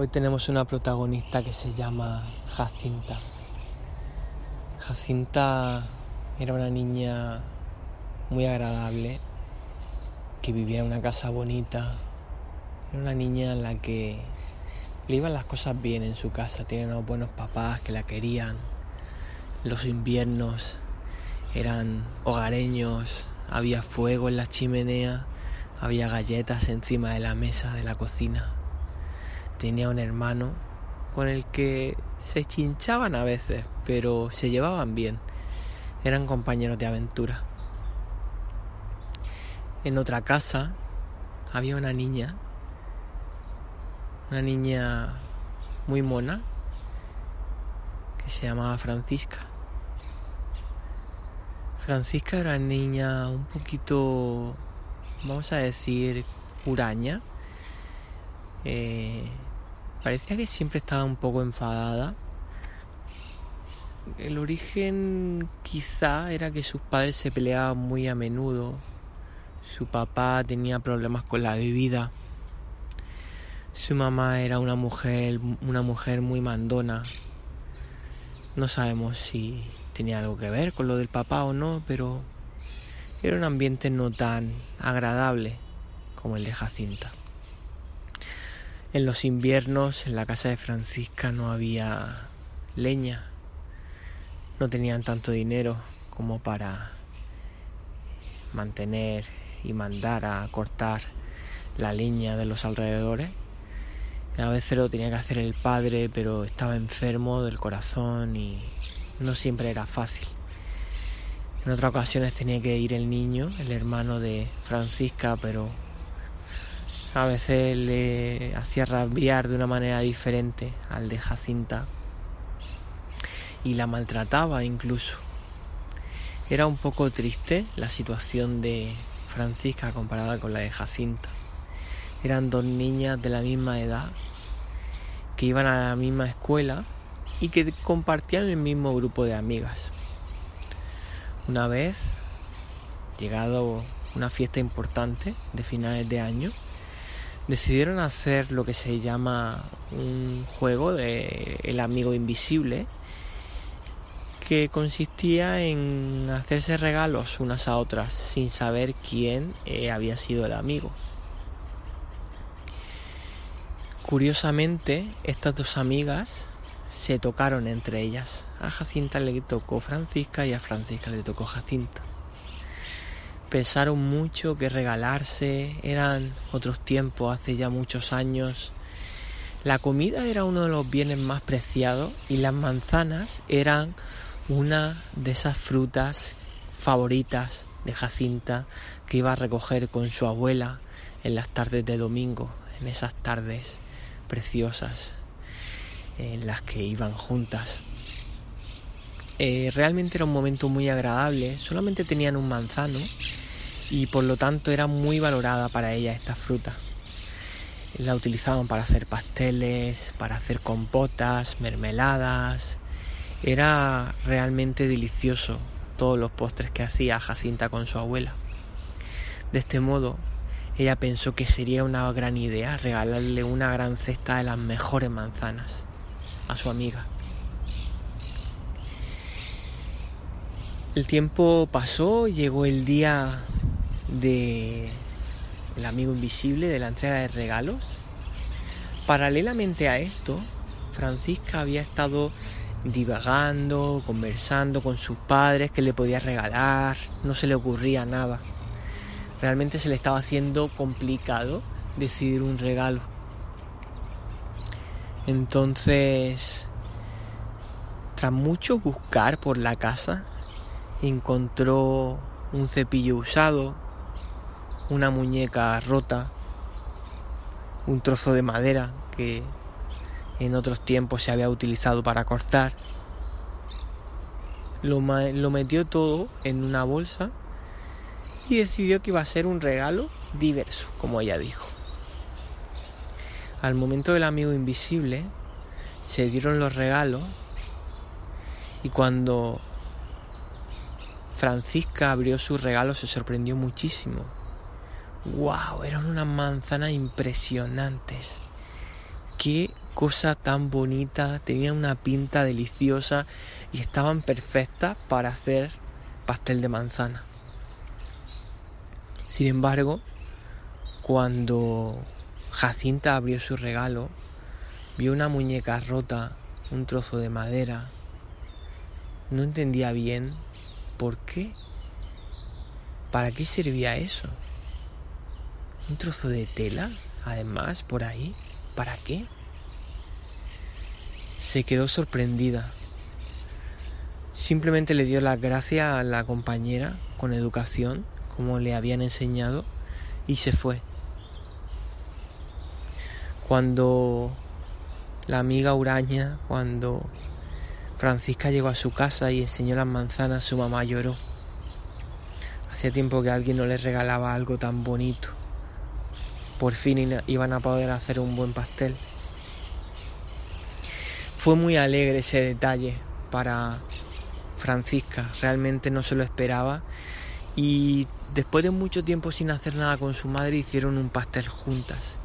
Hoy tenemos una protagonista que se llama Jacinta. Jacinta era una niña muy agradable, que vivía en una casa bonita. Era una niña en la que le iban las cosas bien en su casa. Tenía unos buenos papás que la querían. Los inviernos eran hogareños, había fuego en la chimenea, había galletas encima de la mesa de la cocina. Tenía un hermano con el que se chinchaban a veces, pero se llevaban bien. Eran compañeros de aventura. En otra casa había una niña muy mona, que se llamaba Francisca. Francisca era una niña un poquito, vamos a decir, huraña. Parecía que siempre estaba un poco enfadada. El origen quizá era que sus padres se peleaban muy a menudo. Su papá tenía problemas con la bebida. Su mamá era una mujer muy mandona. No sabemos si tenía algo que ver con lo del papá o no, pero era un ambiente no tan agradable como el de Jacinta. En los inviernos, en la casa de Francisca no había leña. No tenían tanto dinero como para mantener y mandar a cortar la leña de los alrededores. A veces lo tenía que hacer el padre, pero estaba enfermo del corazón y no siempre era fácil. En otras ocasiones tenía que ir el niño, el hermano de Francisca, pero a veces le hacía rabiar de una manera diferente al de Jacinta y la maltrataba incluso. Era un poco triste la situación de Francisca comparada con la de Jacinta. Eran dos niñas de la misma edad, que iban a la misma escuela y que compartían el mismo grupo de amigas. Una vez, llegado una fiesta importante de finales de año, decidieron hacer lo que se llama un juego de el amigo invisible, que consistía en hacerse regalos unas a otras sin saber quién había sido el amigo. Curiosamente, estas dos amigas se tocaron entre ellas. A Jacinta le tocó Francisca y a Francisca le tocó Jacinta. Pensaron mucho que regalarse, eran otros tiempos, hace ya muchos años. La comida era uno de los bienes más preciados y las manzanas eran una de esas frutas favoritas de Jacinta que iba a recoger con su abuela en las tardes de domingo, en esas tardes preciosas en las que iban juntas. Realmente era un momento muy agradable. Solamente tenían un manzano y por lo tanto era muy valorada para ella esta fruta. La utilizaban para hacer pasteles, para hacer compotas, mermeladas. Era realmente delicioso todos los postres que hacía Jacinta con su abuela. De este modo, ella pensó que sería una gran idea regalarle una gran cesta de las mejores manzanas a su amiga. El tiempo pasó, llegó el día del amigo invisible, de la entrega de regalos. Paralelamente a esto, Francisca había estado divagando, conversando con sus padres qué le podía regalar, no se le ocurría nada. Realmente se le estaba haciendo complicado decidir un regalo. Entonces, tras mucho buscar por la casa, encontró un cepillo usado, una muñeca rota, un trozo de madera que en otros tiempos se había utilizado para cortar. Lo metió todo en una bolsa y decidió que iba a ser un regalo diverso, como ella dijo. Al momento del amigo invisible, se dieron los regalos y cuando Francisca abrió su regalo se sorprendió muchísimo. ¡Wow! Eran unas manzanas impresionantes. ¡Qué cosa tan bonita, tenían una pinta deliciosa y estaban perfectas para hacer pastel de manzana. Sin embargo, cuando Jacinta abrió su regalo, vio una muñeca rota, un trozo de madera. No entendía bien por qué. ¿Para qué servía eso? ¿Un trozo de tela, además, por ahí? ¿Para qué? Se quedó sorprendida. Simplemente le dio las gracias a la compañera, con educación, como le habían enseñado, y se fue. Cuando la amiga Uraña, cuando Francisca llegó a su casa y enseñó las manzanas, su mamá lloró. Hacía tiempo que alguien no le regalaba algo tan bonito. Por fin iban a poder hacer un buen pastel. Fue muy alegre ese detalle para Francisca. Realmente no se lo esperaba. Y después de mucho tiempo sin hacer nada con su madre, hicieron un pastel juntas.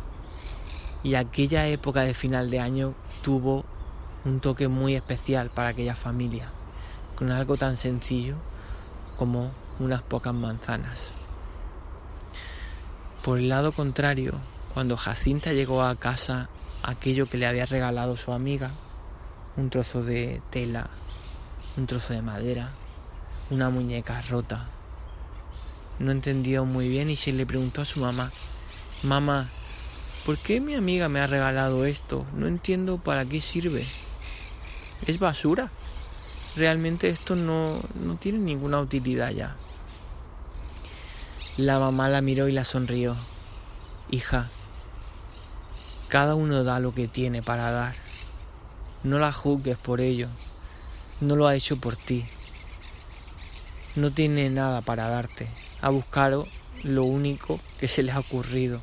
Y aquella época de final de año tuvo un toque muy especial para aquella familia, con algo tan sencillo como unas pocas manzanas. Por el lado contrario, cuando Jacinta llegó a casa, aquello que le había regalado su amiga, un trozo de tela, un trozo de madera, una muñeca rota, no entendió muy bien y se le preguntó a su mamá: «Mamá, ¿por qué mi amiga me ha regalado esto? No entiendo para qué sirve. Es basura. Realmente esto no tiene ninguna utilidad ya». La mamá la miró y la sonrió. «Hija, cada uno da lo que tiene para dar. No la juzgues por ello. No lo ha hecho por ti. No tiene nada para darte. Ha buscado lo único que se les ha ocurrido.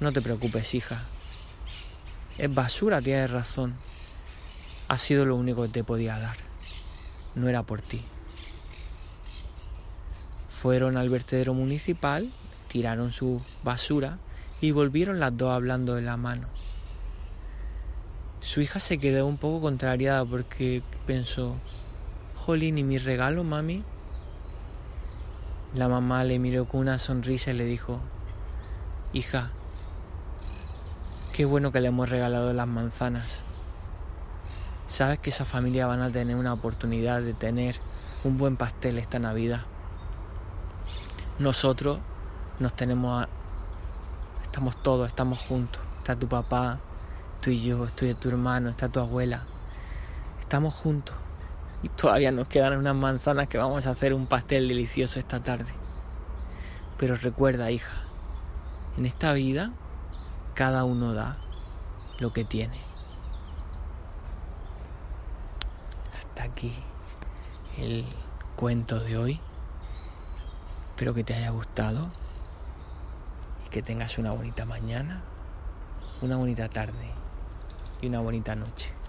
No te preocupes, hija. Es basura, tienes razón. Ha sido lo único que te podía dar. No era por ti». Fueron al vertedero municipal, tiraron su basura y volvieron las dos hablando de la mano. Su hija se quedó un poco contrariada porque pensó: «Jolín, ¿y mi regalo, mami?». La mamá le miró con una sonrisa y le dijo: «Hija, qué bueno que le hemos regalado las manzanas. Sabes que esa familia van a tener una oportunidad de tener un buen pastel esta Navidad. Nosotros estamos todos, estamos juntos. Está tu papá, tú y yo, estoy tu hermano, está tu abuela. Estamos juntos y todavía nos quedan unas manzanas que vamos a hacer un pastel delicioso esta tarde. Pero recuerda, hija, en esta vida cada uno da lo que tiene». Hasta aquí el cuento de hoy. Espero que te haya gustado y que tengas una bonita mañana, una bonita tarde y una bonita noche.